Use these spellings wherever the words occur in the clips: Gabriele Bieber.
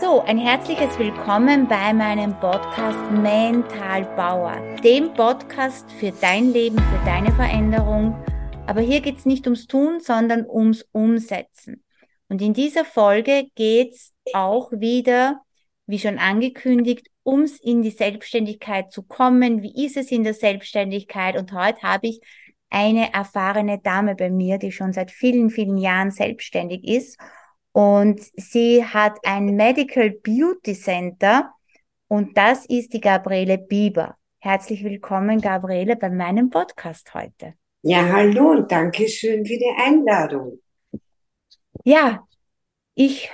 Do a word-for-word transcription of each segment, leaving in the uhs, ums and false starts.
So, ein herzliches Willkommen bei meinem Podcast Mental Power, dem Podcast für dein Leben, für deine Veränderung. Aber hier geht es nicht ums Tun, sondern ums Umsetzen. Und in dieser Folge geht es auch wieder, wie schon angekündigt, ums in die Selbstständigkeit zu kommen. Wie ist es in der Selbstständigkeit? Und heute habe ich eine erfahrene Dame bei mir, die schon seit vielen, vielen Jahren selbstständig ist. Und sie hat ein Medical Beauty Center und das ist die Gabriele Bieber. Herzlich willkommen, Gabriele, bei meinem Podcast heute. Ja, hallo und danke schön für die Einladung. Ja, ich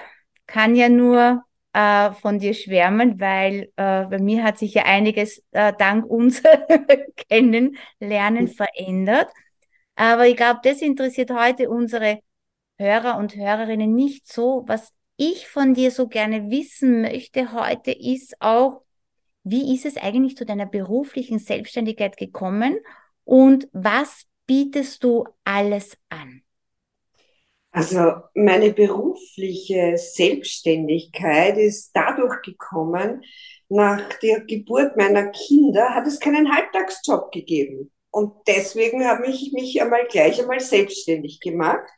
kann ja nur äh, von dir schwärmen, weil äh, bei mir hat sich ja einiges äh, dank uns Kennenlernen verändert. Aber ich glaube, das interessiert heute unsere Hörer und Hörerinnen nicht so. Was ich von dir so gerne wissen möchte heute ist auch, wie ist es eigentlich zu deiner beruflichen Selbstständigkeit gekommen und was bietest du alles an? Also meine berufliche Selbstständigkeit ist dadurch gekommen, nach der Geburt meiner Kinder hat es keinen Halbtagsjob gegeben. Und deswegen habe ich mich einmal gleich einmal selbstständig gemacht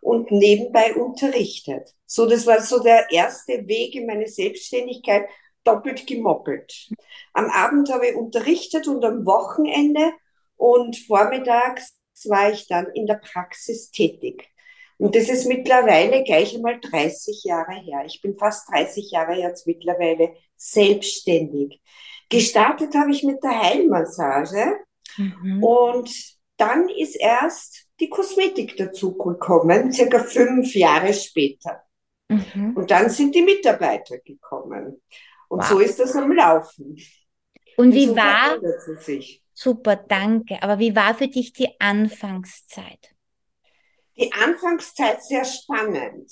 und nebenbei unterrichtet. So, das war so der erste Weg in meine Selbstständigkeit, doppelt gemoppelt. Am Abend habe ich unterrichtet und am Wochenende und vormittags war ich dann in der Praxis tätig. Und das ist mittlerweile gleich einmal dreißig Jahre her. Ich bin fast dreißig Jahre jetzt mittlerweile selbstständig. Gestartet habe ich mit der Heilmassage mhm. und dann ist erst die Kosmetik dazugekommen, circa fünf Jahre später. Mhm. Und dann sind die Mitarbeiter gekommen. Und wow. So ist das am Laufen. Und wie war, sich. super, danke, aber wie war für dich die Anfangszeit? Die Anfangszeit sehr spannend.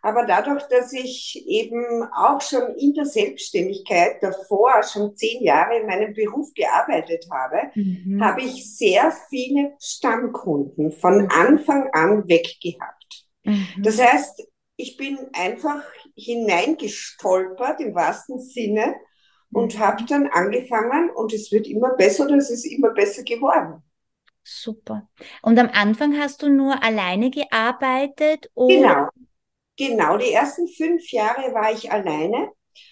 Aber dadurch, dass ich eben auch schon in der Selbstständigkeit davor schon zehn Jahre in meinem Beruf gearbeitet habe, mhm. habe ich sehr viele Stammkunden von Anfang an weg gehabt. Mhm. Das heißt, ich bin einfach hineingestolpert im wahrsten Sinne und mhm. habe dann angefangen und es wird immer besser und es ist immer besser geworden. Super. Und am Anfang hast du nur alleine gearbeitet? Und genau. Genau, die ersten fünf Jahre war ich alleine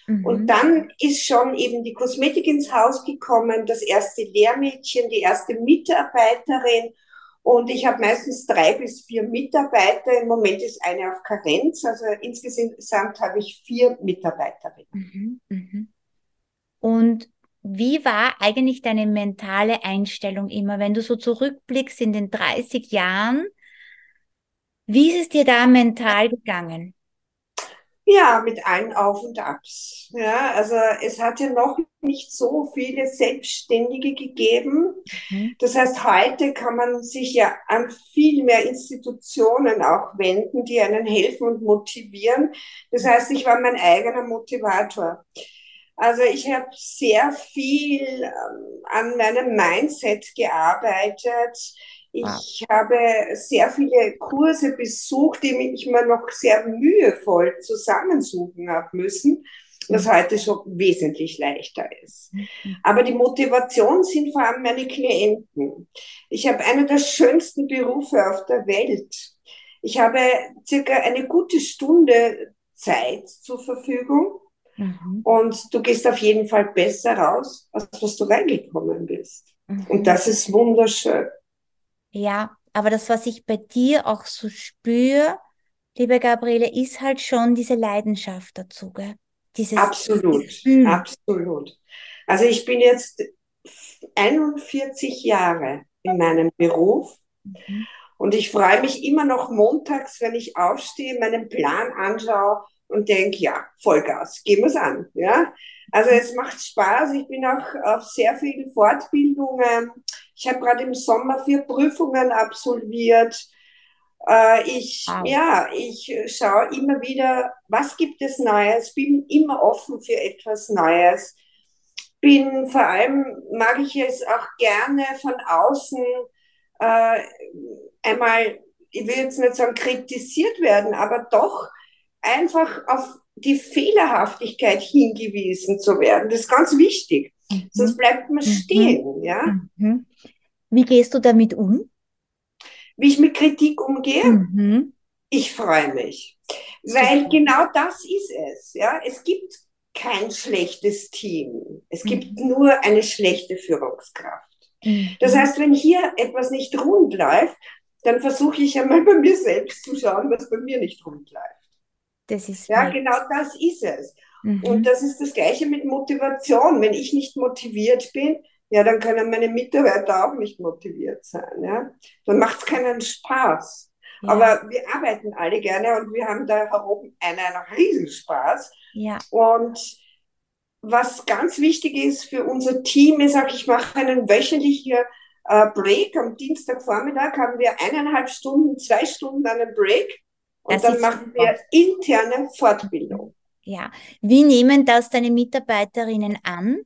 mhm. und dann ist schon eben die Kosmetik ins Haus gekommen, das erste Lehrmädchen, die erste Mitarbeiterin und ich habe meistens drei bis vier Mitarbeiter, im Moment ist eine auf Karenz, also insgesamt habe ich vier Mitarbeiterinnen. Mhm. Mhm. Und wie war eigentlich deine mentale Einstellung immer, wenn du so zurückblickst in den dreißig Jahren? Wie ist es dir da mental gegangen? Ja, mit allen Auf und Abs. Ja, also es hat ja noch nicht so viele Selbstständige gegeben. Mhm. Das heißt, heute kann man sich ja an viel mehr Institutionen auch wenden, die einen helfen und motivieren. Das heißt, ich war mein eigener Motivator. Also ich habe sehr viel an meinem Mindset gearbeitet. Ich habe sehr viele Kurse besucht, die ich mir noch sehr mühevoll zusammensuchen habe müssen, was heute schon wesentlich leichter ist. Aber die Motivation sind vor allem meine Klienten. Ich habe einen der schönsten Berufe auf der Welt. Ich habe circa eine gute Stunde Zeit zur Verfügung mhm. und du gehst auf jeden Fall besser raus, als was du reingekommen bist. Mhm. Und das ist wunderschön. Ja, aber das, was ich bei dir auch so spüre, liebe Gabriele, ist halt schon diese Leidenschaft dazu, gell? Dieses absolut, Gefühl. Absolut. Also ich bin jetzt einundvierzig Jahre in meinem Beruf mhm. und ich freue mich immer noch montags, wenn ich aufstehe, meinen Plan anschaue und denke, ja, Vollgas, gehen wir es an. Ja? Also es macht Spaß, ich bin auch auf sehr vielen Fortbildungen. Ich habe gerade im Sommer vier Prüfungen absolviert. Ich, wow. ja, ich schaue immer wieder, was gibt es Neues, bin immer offen für etwas Neues. Bin vor allem, mag ich es auch gerne von außen äh, einmal, ich will jetzt nicht sagen kritisiert werden, aber doch einfach auf die Fehlerhaftigkeit hingewiesen zu werden. Das ist ganz wichtig, mhm. sonst bleibt man stehen. Mhm. Ja? Mhm. Wie gehst du damit um? Wie ich mit Kritik umgehe? Mhm. Ich freue mich, weil Super. Genau das ist es. Ja? Es gibt kein schlechtes Team. Es mhm. gibt nur eine schlechte Führungskraft. Mhm. Das heißt, wenn hier etwas nicht rund läuft, dann versuche ich einmal bei mir selbst zu schauen, was bei mir nicht rund läuft. Das ist ja, genau das ist es. Mhm. Und das ist das Gleiche mit Motivation. Wenn ich nicht motiviert bin, ja, dann können meine Mitarbeiter auch nicht motiviert sein. Ja? Dann macht es keinen Spaß. Ja. Aber wir arbeiten alle gerne und wir haben da oben einen, einen Riesenspaß. Ja. Und was ganz wichtig ist für unser Team, ist auch, ich mache einen wöchentlichen äh, Break. Am Dienstagvormittag haben wir eineinhalb Stunden, zwei Stunden einen Break. Und das dann machen super. Wir interne Fortbildung. Ja, wie nehmen das deine Mitarbeiterinnen an?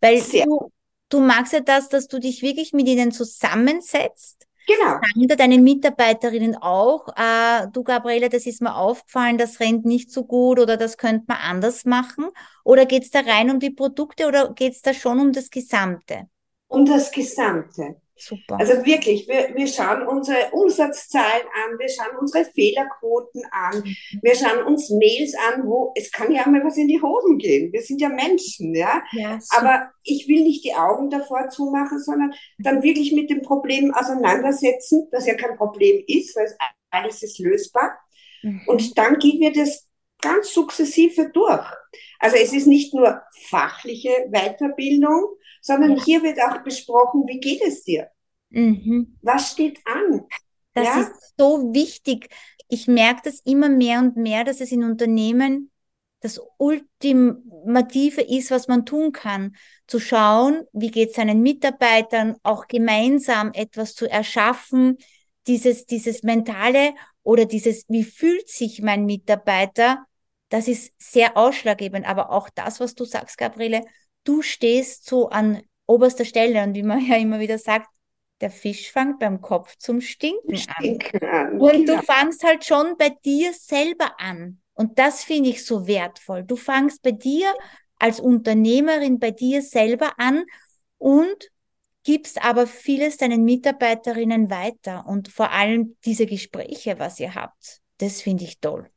Weil du, du magst ja das, dass du dich wirklich mit ihnen zusammensetzt. Genau. Hinter deinen Mitarbeiterinnen auch. Äh, du, Gabriele, das ist mir aufgefallen, das rennt nicht so gut oder das könnte man anders machen. Oder geht es da rein um die Produkte oder geht es da schon um das Gesamte? Um das Gesamte. Super. Also wirklich, wir, wir schauen unsere Umsatzzahlen an, wir schauen unsere Fehlerquoten an, wir schauen uns Mails an, wo es kann ja mal was in die Hosen gehen. Wir sind ja Menschen, ja. ja Aber ich will nicht die Augen davor zumachen, sondern dann wirklich mit dem Problem auseinandersetzen, das ja kein Problem ist, weil alles ist lösbar. Mhm. Und dann gehen wir das ganz sukzessive durch. Also es ist nicht nur fachliche Weiterbildung, sondern ja. hier wird auch besprochen, wie geht es dir? Mhm. Was steht an? Das ja? ist so wichtig. Ich merke das immer mehr und mehr, dass es in Unternehmen das Ultimative ist, was man tun kann. Zu schauen, wie geht es seinen Mitarbeitern, auch gemeinsam etwas zu erschaffen, dieses, dieses mentale oder dieses, wie fühlt sich mein Mitarbeiter, das ist sehr ausschlaggebend. Aber auch das, was du sagst, Gabriele, du stehst so an oberster Stelle und wie man ja immer wieder sagt, der Fisch fängt beim Kopf zum Stinken an. Und du fangst halt schon bei dir selber an. Und das finde ich so wertvoll. Du fangst bei dir als Unternehmerin bei dir selber an und gibst aber vieles deinen Mitarbeiterinnen weiter. Und vor allem diese Gespräche, was ihr habt, das finde ich toll.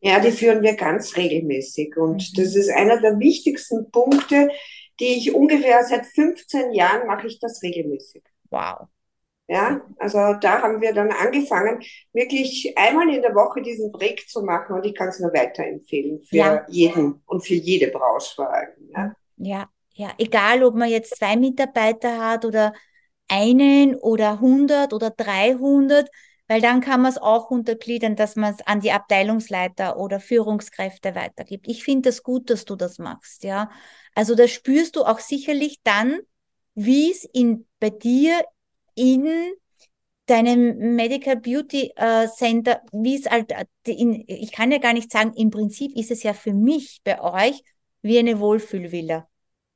Ja, die führen wir ganz regelmäßig und das ist einer der wichtigsten Punkte, die ich ungefähr seit fünfzehn Jahren mache ich das regelmäßig. Wow. Ja, also da haben wir dann angefangen, wirklich einmal in der Woche diesen Break zu machen und ich kann es nur weiterempfehlen für ja. jeden und für jede Branche vor allem. Ja. ja, ja, egal ob man jetzt zwei Mitarbeiter hat oder einen oder hundert oder dreihundert, weil dann kann man es auch untergliedern, dass man es an die Abteilungsleiter oder Führungskräfte weitergibt. Ich finde das gut, dass du das machst, ja. Also da spürst du auch sicherlich dann, wie es in bei dir in deinem Medical Beauty äh, Center, wie es halt, in, ich kann ja gar nicht sagen, im Prinzip ist es ja für mich bei euch wie eine Wohlfühlvilla.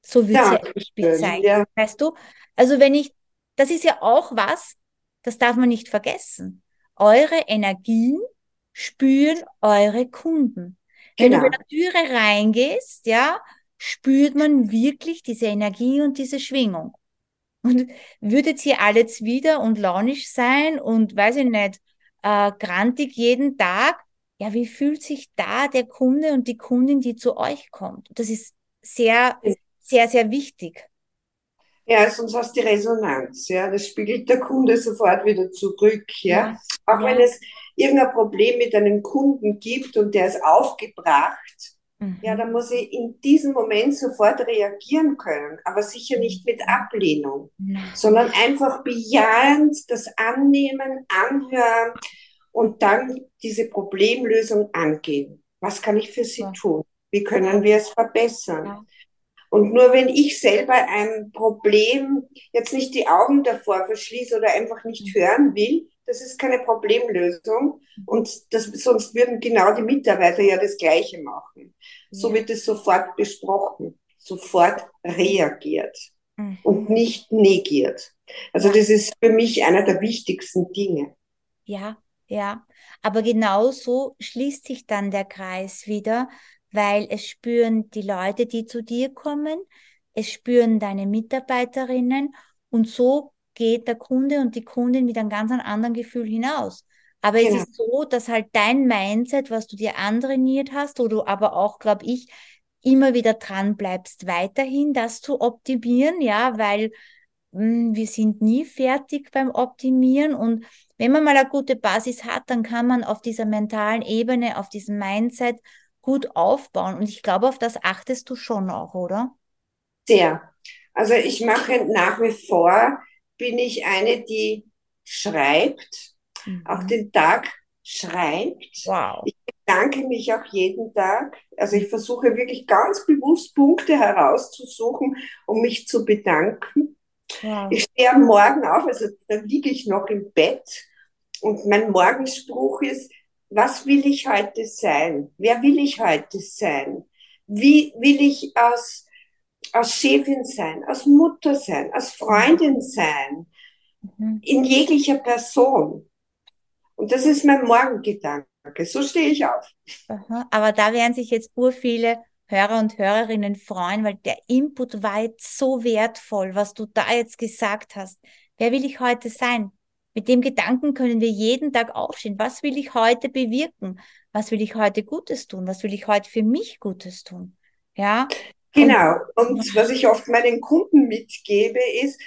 So würde ja, es ja bezeichnen, ja. weißt du? Also wenn ich, das ist ja auch was, das darf man nicht vergessen. Eure Energien spüren eure Kunden. Genau. Wenn du in der Türe reingehst, ja, spürt man wirklich diese Energie und diese Schwingung. Und würdet ihr alle zwider und launisch sein und, weiß ich nicht, äh, grantig jeden Tag, ja, wie fühlt sich da der Kunde und die Kundin, die zu euch kommt? Das ist sehr, sehr, sehr wichtig. Ja, sonst hast du die Resonanz, ja, das spiegelt der Kunde sofort wieder zurück, ja. ja. Auch ja. wenn es irgendein Problem mit einem Kunden gibt und der ist aufgebracht, mhm. ja, dann muss ich in diesem Moment sofort reagieren können, aber sicher nicht mit Ablehnung, mhm. sondern einfach bejahend das Annehmen, Anhören und dann diese Problemlösung angehen. Was kann ich für Sie ja. tun? Wie können wir es verbessern? Ja. Und nur wenn ich selber ein Problem jetzt nicht die Augen davor verschließe oder einfach nicht hören will, das ist keine Problemlösung. Und das, sonst würden genau die Mitarbeiter ja das Gleiche machen. So ja. wird es sofort besprochen, sofort reagiert mhm. und nicht negiert. Also das ist für mich einer der wichtigsten Dinge. Ja, Ja, aber genauso schließt sich dann der Kreis wieder, weil es spüren die Leute, die zu dir kommen, es spüren deine Mitarbeiterinnen und so geht der Kunde und die Kundin mit einem ganz anderen Gefühl hinaus. Aber genau. Es ist so, dass halt dein Mindset, was du dir antrainiert hast, wo du aber auch, glaube ich, immer wieder dran bleibst, weiterhin das zu optimieren, ja, weil mh, wir sind nie fertig beim Optimieren und wenn man mal eine gute Basis hat, dann kann man auf dieser mentalen Ebene, auf diesem Mindset gut aufbauen. Und ich glaube, auf das achtest du schon auch, oder? Sehr. Also ich mache nach wie vor, bin ich eine, die schreibt, mhm. auch den Tag schreibt. Wow. Ich bedanke mich auch jeden Tag. Also ich versuche wirklich ganz bewusst Punkte herauszusuchen, um mich zu bedanken. Wow. Ich stehe am Morgen auf, also da liege ich noch im Bett und mein Morgenspruch ist, was will ich heute sein? Wer will ich heute sein? Wie will ich als, als Chefin sein, als Mutter sein, als Freundin sein? Mhm. In jeglicher Person. Und das ist mein Morgengedanke. So stehe ich auf. Aha. Aber da werden sich jetzt urviele Hörer und Hörerinnen freuen, weil der Input war jetzt so wertvoll, was du da jetzt gesagt hast. Wer will ich heute sein? Mit dem Gedanken können wir jeden Tag aufstehen. Was will ich heute bewirken? Was will ich heute Gutes tun? Was will ich heute für mich Gutes tun? Ja. Genau. Und, und was ich oft meinen Kunden mitgebe, ist,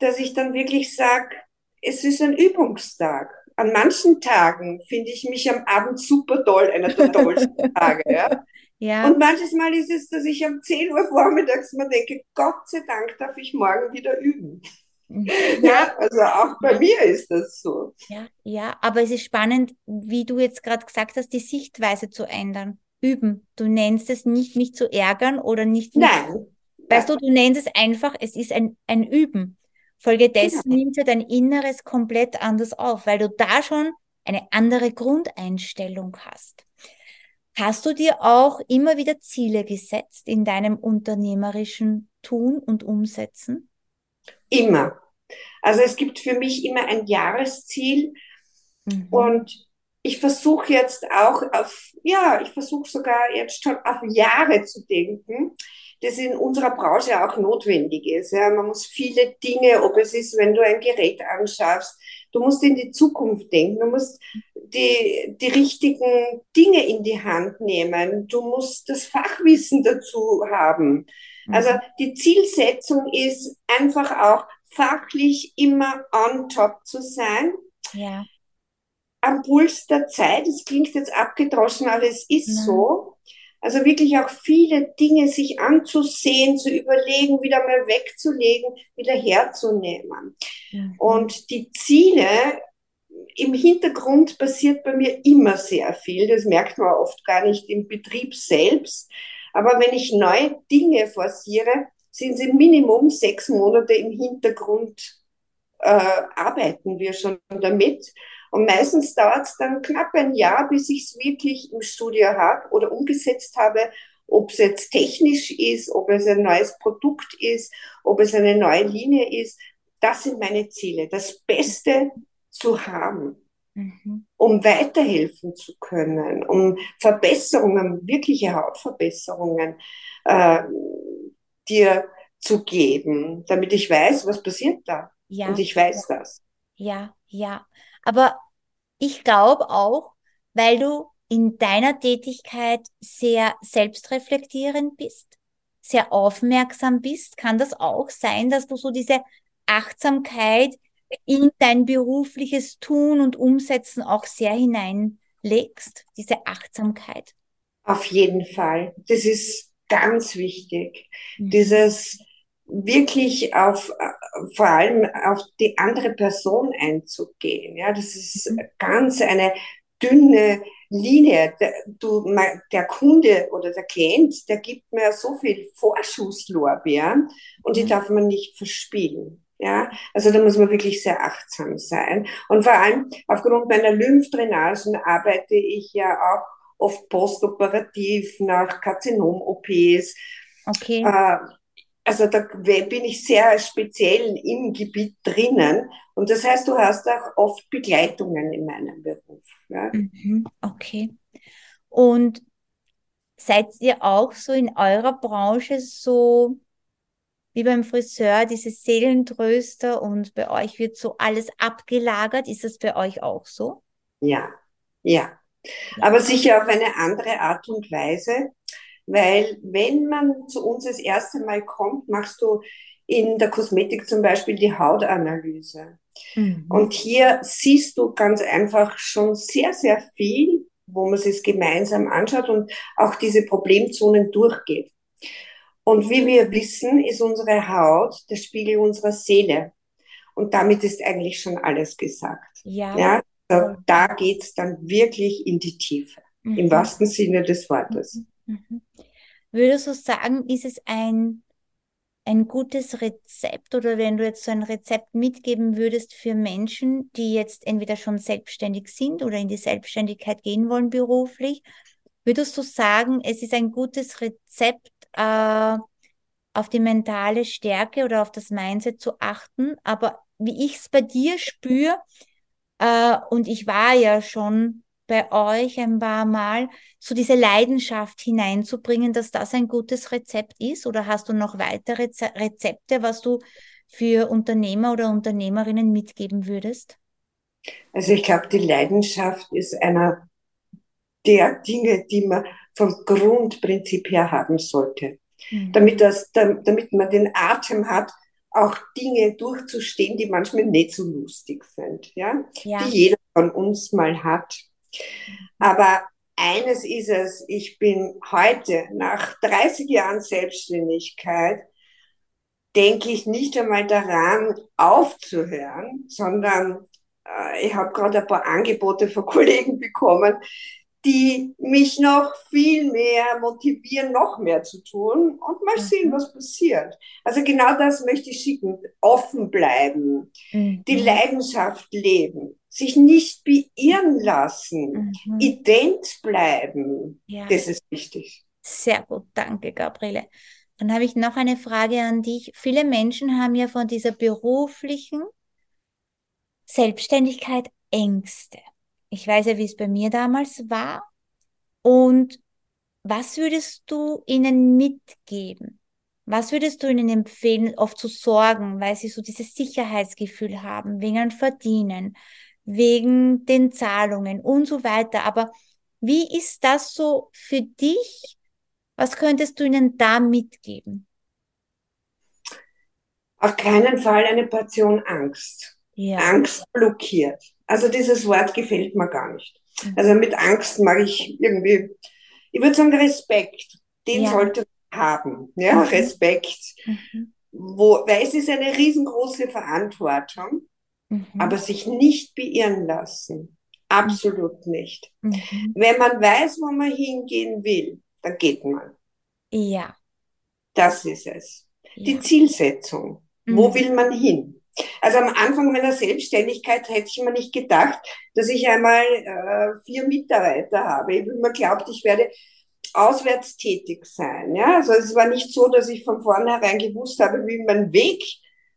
dass ich dann wirklich sage, es ist ein Übungstag. An manchen Tagen finde ich mich am Abend super toll, einer der tollsten Tage, ja. Ja. Und manches Mal ist es, dass ich um zehn Uhr vormittags mal denke, Gott sei Dank darf ich morgen wieder üben. Ja, ja also auch bei ja. mir ist das so. Ja, ja, aber es ist spannend, wie du jetzt gerade gesagt hast, die Sichtweise zu ändern. Üben. Du nennst es nicht, mich zu ärgern oder nicht. Mich Nein. Zu, weißt ja. du, du nennst es einfach, es ist ein, ein Üben. Folgedessen genau. nimmt ja dein Inneres komplett anders auf, weil du da schon eine andere Grundeinstellung hast. Hast du dir auch immer wieder Ziele gesetzt in deinem unternehmerischen Tun und Umsetzen? Immer. Also es gibt für mich immer ein Jahresziel mhm. und ich versuche jetzt auch auf, ja, ich versuche sogar jetzt schon auf Jahre zu denken, das in unserer Branche auch notwendig ist. Ja, man muss viele Dinge, ob es ist, wenn du ein Gerät anschaffst, du musst in die Zukunft denken, du musst die, die richtigen Dinge in die Hand nehmen, du musst das Fachwissen dazu haben. Also die Zielsetzung ist einfach auch fachlich immer on top zu sein, ja. am Puls der Zeit, es klingt jetzt abgedroschen, aber es ist Nein. so. Also wirklich auch viele Dinge sich anzusehen, zu überlegen, wieder mal wegzulegen, wieder herzunehmen. Mhm. Und die Ziele, im Hintergrund passiert bei mir immer sehr viel. Das merkt man oft gar nicht im Betrieb selbst. Aber wenn ich neue Dinge forciere, sind sie Minimum sechs Monate im Hintergrund, äh, arbeiten wir schon damit. Und meistens dauert es dann knapp ein Jahr, bis ich es wirklich im Studio habe oder umgesetzt habe, ob es jetzt technisch ist, ob es ein neues Produkt ist, ob es eine neue Linie ist. Das sind meine Ziele, das Beste zu haben, mhm. um weiterhelfen zu können, um Verbesserungen, wirkliche Hautverbesserungen äh, dir zu geben, damit ich weiß, was passiert da. Ja. Und ich weiß ja. das. Ja, ja. Aber ich glaube auch, weil du in deiner Tätigkeit sehr selbstreflektierend bist, sehr aufmerksam bist, kann das auch sein, dass du so diese Achtsamkeit in dein berufliches Tun und Umsetzen auch sehr hineinlegst, diese Achtsamkeit? Auf jeden Fall. Das ist ganz wichtig. Mhm. Dieses wirklich auf, vor allem auf die andere Person einzugehen. Ja, das ist mhm. ganz eine dünne Linie. Der, du, der Kunde oder der Klient, der gibt mir so viel Vorschusslorbeeren und mhm. die darf man nicht verspielen. Ja, also da muss man wirklich sehr achtsam sein. Und vor allem aufgrund meiner Lymphdrainagen arbeite ich ja auch oft postoperativ nach Karzinom-O Ps. Okay. Äh, also da bin ich sehr speziell im Gebiet drinnen. Und das heißt, du hast auch oft Begleitungen in meinem Beruf. Ja? Okay. Und seid ihr auch so in eurer Branche so wie beim Friseur, diese Seelentröster, und bei euch wird so alles abgelagert? Ist das bei euch auch so? Ja, ja. Aber sicher auf eine andere Art und Weise, weil wenn man zu uns das erste Mal kommt, machst du in der Kosmetik zum Beispiel die Hautanalyse. Mhm. Und hier siehst du ganz einfach schon sehr, sehr viel, wo man es gemeinsam anschaut und auch diese Problemzonen durchgeht. Und wie wir wissen, ist unsere Haut der Spiegel unserer Seele. Und damit ist eigentlich schon alles gesagt. Ja. Ja? So, da geht es dann wirklich in die Tiefe, mhm. im wahrsten Sinne des Wortes. Mhm. Würdest du sagen, ist es ein, ein gutes Rezept, oder wenn du jetzt so ein Rezept mitgeben würdest für Menschen, die jetzt entweder schon selbstständig sind oder in die Selbstständigkeit gehen wollen beruflich, würdest du sagen, es ist ein gutes Rezept, äh, auf die mentale Stärke oder auf das Mindset zu achten? Aber wie ich es bei dir spüre, Uh, und ich war ja schon bei euch ein paar Mal, so diese Leidenschaft hineinzubringen, dass das ein gutes Rezept ist? Oder hast du noch weitere Ze- Rezepte, was du für Unternehmer oder Unternehmerinnen mitgeben würdest? Also ich glaube, die Leidenschaft ist einer der Dinge, die man vom Grundprinzip her haben sollte. Mhm. Damit das, damit man den Atem hat, auch Dinge durchzustehen, die manchmal nicht so lustig sind, ja? Ja. Die jeder von uns mal hat. Aber eines ist es, ich bin heute, nach dreißig Jahren Selbstständigkeit, denke ich nicht einmal daran, aufzuhören, sondern äh, ich habe gerade ein paar Angebote von Kollegen bekommen, die mich noch viel mehr motivieren, noch mehr zu tun, und mal sehen, was passiert. Also genau das möchte ich schicken. Offen bleiben, mhm. die Leidenschaft leben, sich nicht beirren lassen, mhm. ident bleiben. Ja. Das ist wichtig. Sehr gut, danke, Gabriele. Dann habe ich noch eine Frage an dich. Viele Menschen haben ja von dieser beruflichen Selbstständigkeit Ängste. Ich weiß ja, wie es bei mir damals war. Und was würdest du ihnen mitgeben? Was würdest du ihnen empfehlen, oft zu sorgen, weil sie so dieses Sicherheitsgefühl haben, wegen dem Verdienen, wegen den Zahlungen und so weiter. Aber wie ist das so für dich? Was könntest du ihnen da mitgeben? Auf keinen Fall eine Portion Angst. Ja. Angst blockiert. Also dieses Wort gefällt mir gar nicht. Also mit Angst mag ich irgendwie, ich würde sagen Respekt, den ja. sollte man haben. Ja, mhm. Respekt, mhm. Wo, weil es ist eine riesengroße Verantwortung, mhm. aber sich nicht beirren lassen, absolut nicht. Mhm. Wenn man weiß, wo man hingehen will, dann geht man. Ja. Das ist es. Ja. Die Zielsetzung, mhm. wo will man hin? Also am Anfang meiner Selbstständigkeit hätte ich mir nicht gedacht, dass ich einmal äh, vier Mitarbeiter habe. Ich habe immer geglaubt, ich werde auswärts tätig sein. Ja? Also es war nicht so, dass ich von vornherein gewusst habe, wie mein Weg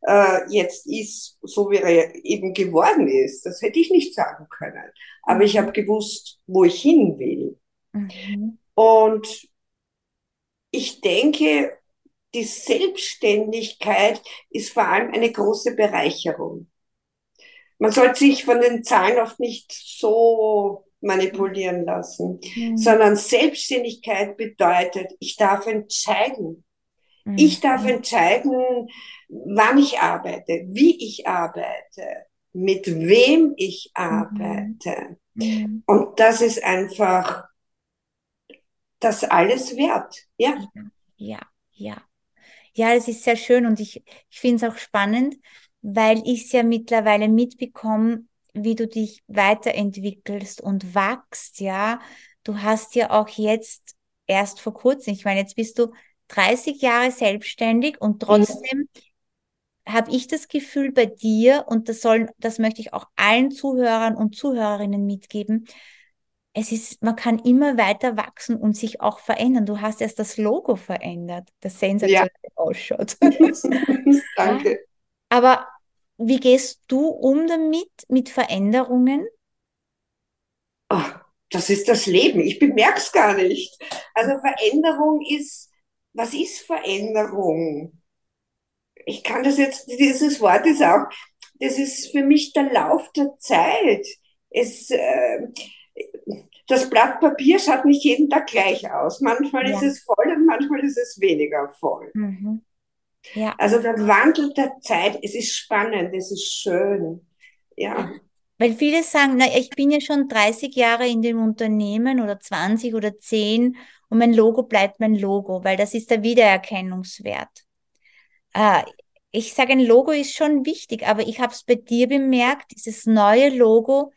äh, jetzt ist, so wie er eben geworden ist. Das hätte ich nicht sagen können. Aber ich habe gewusst, wo ich hin will. Mhm. Und ich denke, die Selbstständigkeit ist vor allem eine große Bereicherung. Man sollte sich von den Zahlen oft nicht so manipulieren lassen, mhm. sondern Selbstständigkeit bedeutet, ich darf entscheiden. Mhm. Ich darf entscheiden, wann ich arbeite, wie ich arbeite, mit wem ich arbeite. Mhm. Und das ist einfach das alles wert. Ja, ja, ja. Ja, das ist sehr schön, und ich, ich finde es auch spannend, weil ich es ja mittlerweile mitbekomme, wie du dich weiterentwickelst und wachst, ja. Du hast ja auch jetzt erst vor kurzem, ich meine, jetzt bist du dreißig Jahre selbstständig, und trotzdem mhm. habe ich das Gefühl bei dir, und das sollen, das möchte ich auch allen Zuhörern und Zuhörerinnen mitgeben, es ist, man kann immer weiter wachsen und sich auch verändern. Du hast erst das Logo verändert, das sensationell ja. ausschaut. Danke. Aber wie gehst du um damit, mit Veränderungen? Ach, das ist das Leben. Ich bemerke es gar nicht. Also Veränderung ist, was ist Veränderung? Ich kann das jetzt, dieses Wort ist auch, das ist für mich der Lauf der Zeit. Es, äh, das Blatt Papier schaut nicht jeden Tag gleich aus. Manchmal ja. ist es voll und manchmal ist es weniger voll. Mhm. Ja. Also der Wandel der Zeit, es ist spannend, es ist schön. Ja. Weil viele sagen, na, ich bin ja schon dreißig Jahre in dem Unternehmen oder zwanzig oder zehn und mein Logo bleibt mein Logo, weil das ist der Wiedererkennungswert. Äh, ich sage, ein Logo ist schon wichtig, aber ich habe es bei dir bemerkt, dieses neue Logo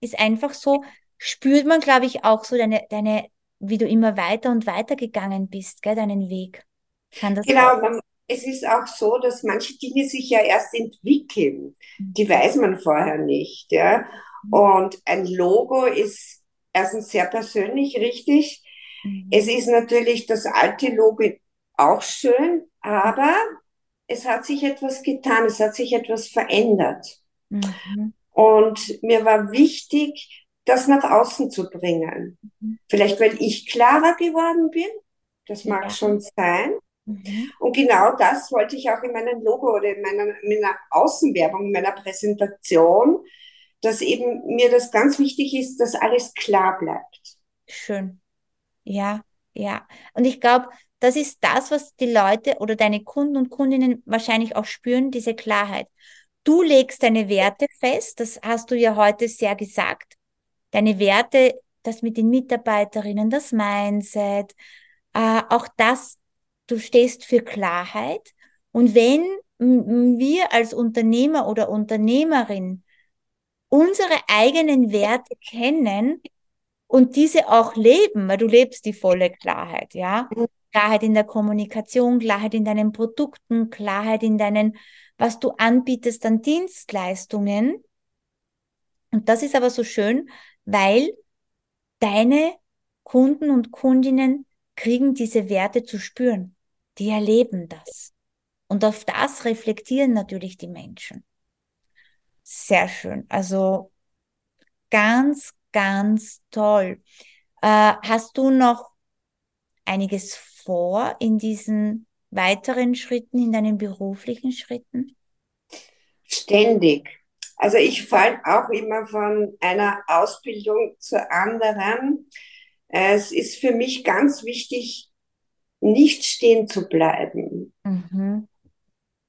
ist einfach so, spürt man, glaube ich, auch so deine, deine, wie du immer weiter und weiter gegangen bist, gell, deinen Weg. Kann das genau, man, es ist auch so, dass manche Dinge sich ja erst entwickeln. Die weiß man vorher nicht. Ja? Und ein Logo ist erstens sehr persönlich richtig. Mhm. Es ist natürlich das alte Logo auch schön, aber es hat sich etwas getan, es hat sich etwas verändert. Mhm. Und mir war wichtig, das nach außen zu bringen. Mhm. Vielleicht, weil ich klarer geworden bin, das mag ja. schon sein. Mhm. Und genau das wollte ich auch in meinem Logo oder in meiner, meiner Außenwerbung, in meiner Präsentation, dass eben mir das ganz wichtig ist, dass alles klar bleibt. Schön. Ja, ja. Und ich glaube, das ist das, was die Leute oder deine Kunden und Kundinnen wahrscheinlich auch spüren, diese Klarheit. Du legst deine Werte fest, das hast du ja heute sehr gesagt. Deine Werte, das mit den Mitarbeiterinnen, das Mindset, äh, auch das, du stehst für Klarheit. Und wenn m- wir als Unternehmer oder Unternehmerin unsere eigenen Werte kennen und diese auch leben, weil du lebst die volle Klarheit, ja? Klarheit in der Kommunikation, Klarheit in deinen Produkten, Klarheit in deinen, was du anbietest an Dienstleistungen. Und das ist aber so schön, weil deine Kunden und Kundinnen kriegen diese Werte zu spüren. Die erleben das. Und auf das reflektieren natürlich die Menschen. Sehr schön. Also ganz, ganz toll. Äh, hast du noch einiges vor in diesen weiteren Schritten, in deinen beruflichen Schritten? Ständig. Also ich falle auch immer von einer Ausbildung zur anderen. Es ist für mich ganz wichtig, nicht stehen zu bleiben. Mhm.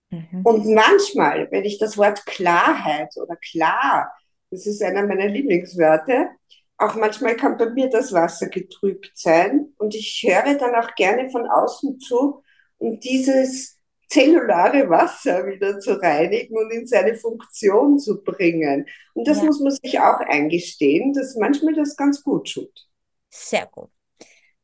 Mhm. Und manchmal, wenn ich das Wort Klarheit oder klar, das ist einer meiner Lieblingswörter, auch manchmal kann bei mir das Wasser getrübt sein. Und ich höre dann auch gerne von außen zu, um dieses zellulare Wasser wieder zu reinigen und in seine Funktion zu bringen. Und das ja. muss man sich auch eingestehen, dass manchmal das ganz gut tut. Sehr gut.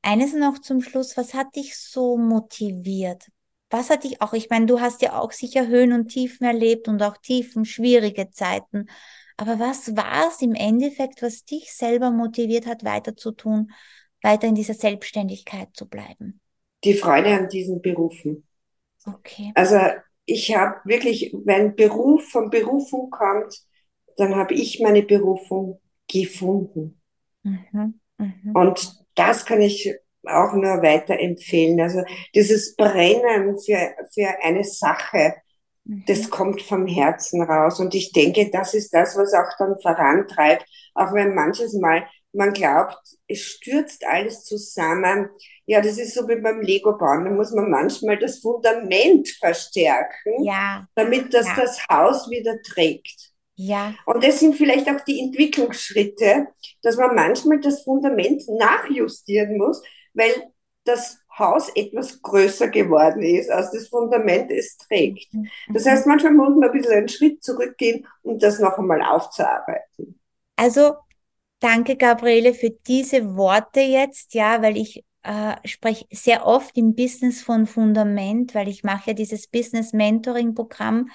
Eines noch zum Schluss, was hat dich so motiviert? Was hat dich auch, ich meine, du hast ja auch sicher Höhen und Tiefen erlebt und auch Tiefen, schwierige Zeiten. Aber was war es im Endeffekt, was dich selber motiviert hat, weiter zu tun, weiter in dieser Selbstständigkeit zu bleiben? Die Freude an diesen Berufen. Okay. Also ich habe wirklich, wenn Beruf von Berufung kommt, dann habe ich meine Berufung gefunden. Mhm, mhm. Und das kann ich auch nur weiterempfehlen. Also dieses Brennen für, für eine Sache, mhm. das kommt vom Herzen raus. Und ich denke, das ist das, was auch dann vorantreibt, auch wenn manches Mal man glaubt, es stürzt alles zusammen. Ja, das ist so wie beim Lego-Bauen. Da muss man manchmal das Fundament verstärken, ja. damit das ja. das Haus wieder trägt. Ja. Und das sind vielleicht auch die Entwicklungsschritte, dass man manchmal das Fundament nachjustieren muss, weil das Haus etwas größer geworden ist, als das Fundament es trägt. Das heißt, manchmal muss man ein bisschen einen Schritt zurückgehen, um das noch einmal aufzuarbeiten. Also, danke, Gabriele, für diese Worte jetzt, ja, weil ich äh, spreche sehr oft im Business von Fundament, weil ich mache ja dieses Business-Mentoring-Programm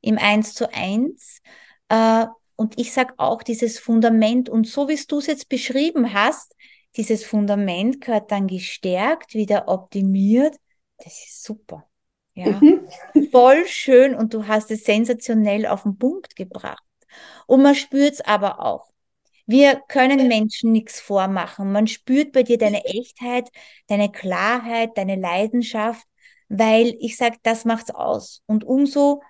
im eins zu eins äh, Und ich sage auch, dieses Fundament, und so wie du es jetzt beschrieben hast, dieses Fundament gehört dann gestärkt, wieder optimiert. Das ist super. Ja, mhm. Voll schön, und du hast es sensationell auf den Punkt gebracht. Und man spürt es aber auch. Wir können Menschen nichts vormachen. Man spürt bei dir deine Echtheit, deine Klarheit, deine Leidenschaft, weil ich sage, das macht's aus. Und umso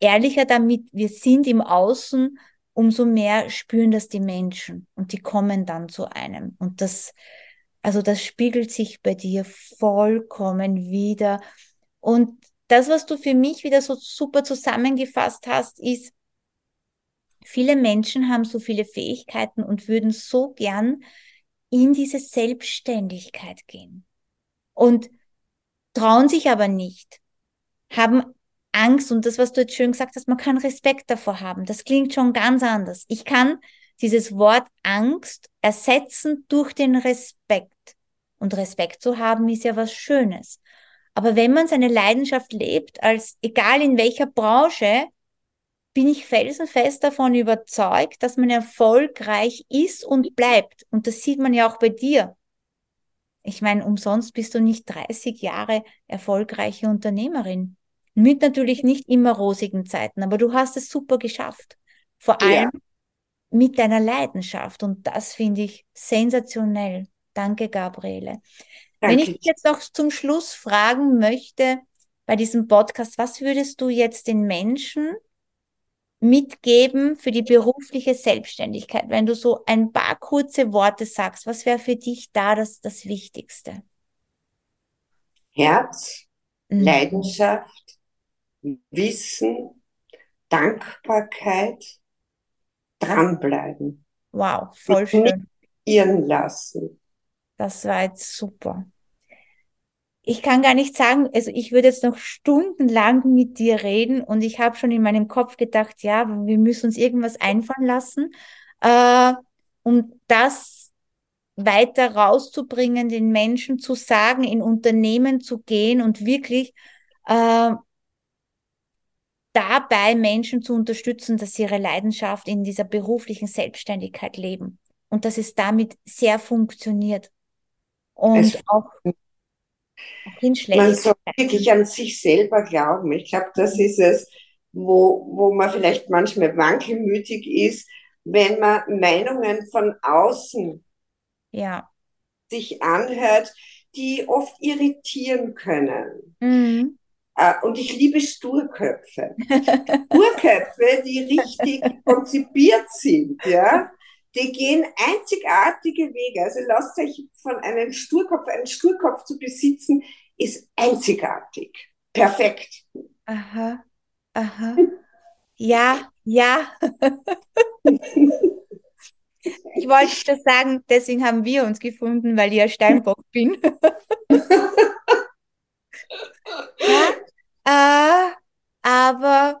ehrlicher damit wir sind im Außen, umso mehr spüren das die Menschen, und die kommen dann zu einem. Und das, also das spiegelt sich bei dir vollkommen wider. Und das, was du für mich wieder so super zusammengefasst hast, ist, viele Menschen haben so viele Fähigkeiten und würden so gern in diese Selbstständigkeit gehen und trauen sich aber nicht, haben Angst, und das, was du jetzt schön gesagt hast, man kann Respekt davor haben. Das klingt schon ganz anders. Ich kann dieses Wort Angst ersetzen durch den Respekt. Und Respekt zu haben ist ja was Schönes. Aber wenn man seine Leidenschaft lebt, als egal in welcher Branche, bin ich felsenfest davon überzeugt, dass man erfolgreich ist und bleibt. Und das sieht man ja auch bei dir. Ich meine, umsonst bist du nicht dreißig Jahre erfolgreiche Unternehmerin. Mit natürlich nicht immer rosigen Zeiten, aber du hast es super geschafft. Vor allem ja. mit deiner Leidenschaft. Und das finde ich sensationell. Danke, Gabriele. Danke. Wenn ich dich jetzt noch zum Schluss fragen möchte bei diesem Podcast, was würdest du jetzt den Menschen mitgeben für die berufliche Selbstständigkeit? Wenn du so ein paar kurze Worte sagst, was wäre für dich da das, das Wichtigste? Herz, mhm. Leidenschaft, Wissen, Dankbarkeit, dranbleiben. Wow, voll schön. Nicht irren lassen. Das war jetzt super. Ich kann gar nicht sagen, also ich würde jetzt noch stundenlang mit dir reden, und ich habe schon in meinem Kopf gedacht, ja, wir müssen uns irgendwas einfallen lassen, äh, um das weiter rauszubringen, den Menschen zu sagen, in Unternehmen zu gehen und wirklich äh, dabei Menschen zu unterstützen, dass sie ihre Leidenschaft in dieser beruflichen Selbstständigkeit leben und dass es damit sehr funktioniert. Und auch man soll wirklich an sich selber glauben. Ich glaube, das ist es, wo, wo man vielleicht manchmal wankelmütig ist, wenn man Meinungen von außen ja. sich anhört, die oft irritieren können. Mhm. Und ich liebe Sturköpfe. Sturköpfe, die richtig konzipiert sind, ja. Die gehen einzigartige Wege. Also lasst euch von einem Sturkopf, einen Sturkopf zu besitzen, ist einzigartig. Perfekt. Aha, aha. Ja, ja. Ich wollte das sagen, deswegen haben wir uns gefunden, weil ich ja Steinbock bin. ja, äh, aber...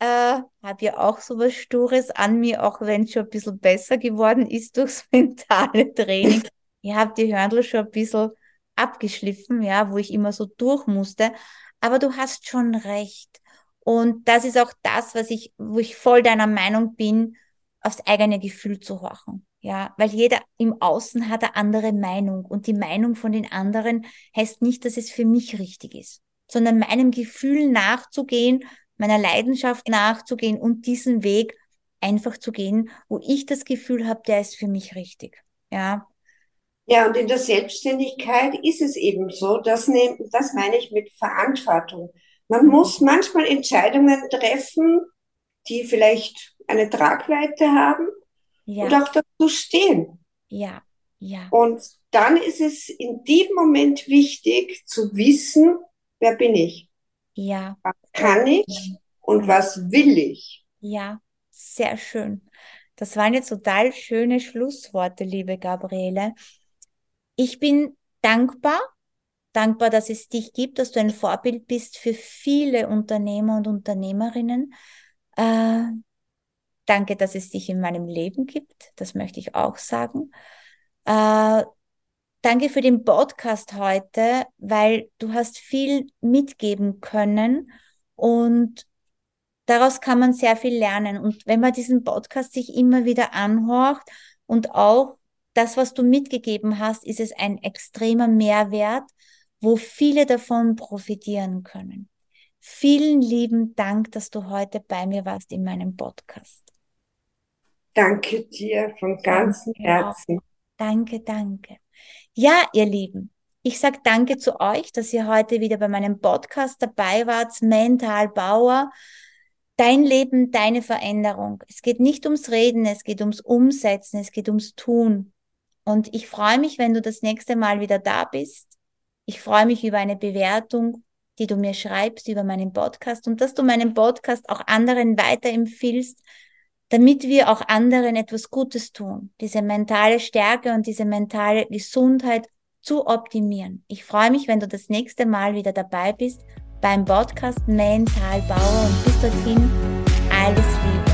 Äh, habe ja auch so was Stures an mir, auch wenn es schon ein bisschen besser geworden ist durchs mentale Training. Ich habe die Hörnl schon ein bisschen abgeschliffen, ja, wo ich immer so durch musste. Aber du hast schon recht. Und das ist auch das, was ich, wo ich voll deiner Meinung bin, aufs eigene Gefühl zu horchen. Ja, weil jeder im Außen hat eine andere Meinung. Und die Meinung von den anderen heißt nicht, dass es für mich richtig ist, sondern meinem Gefühl nachzugehen, meiner Leidenschaft nachzugehen und diesen Weg einfach zu gehen, wo ich das Gefühl habe, der ist für mich richtig. Ja, ja, und in der Selbstständigkeit ist es eben so, das, ne, das meine ich mit Verantwortung. Man muss manchmal Entscheidungen treffen, die vielleicht eine Tragweite haben ja. und auch dazu stehen. Ja, ja. Und dann ist es in dem Moment wichtig zu wissen, wer bin ich? Ja. Was kann ich und was will ich? Ja, sehr schön. Das waren jetzt total schöne Schlussworte, liebe Gabriele. Ich bin dankbar, dankbar, dass es dich gibt, dass du ein Vorbild bist für viele Unternehmer und Unternehmerinnen. Äh, danke, dass es dich in meinem Leben gibt, das möchte ich auch sagen. Äh, Danke für den Podcast heute, weil du hast viel mitgeben können, und daraus kann man sehr viel lernen. Und wenn man diesen Podcast sich immer wieder anhört und auch das, was du mitgegeben hast, ist es ein extremer Mehrwert, wo viele davon profitieren können. Vielen lieben Dank, dass du heute bei mir warst in meinem Podcast. Danke dir von ganzem Herzen. Danke, danke. Ja, ihr Lieben, ich sage danke zu euch, dass ihr heute wieder bei meinem Podcast dabei wart. Mental Bauer, dein Leben, deine Veränderung. Es geht nicht ums Reden, es geht ums Umsetzen, es geht ums Tun. Und ich freue mich, wenn du das nächste Mal wieder da bist. Ich freue mich über eine Bewertung, die du mir schreibst über meinen Podcast und dass du meinen Podcast auch anderen weiterempfiehlst, damit wir auch anderen etwas Gutes tun, diese mentale Stärke und diese mentale Gesundheit zu optimieren. Ich freue mich, wenn du das nächste Mal wieder dabei bist beim Podcast Mental Bauer und bis dorthin alles Liebe.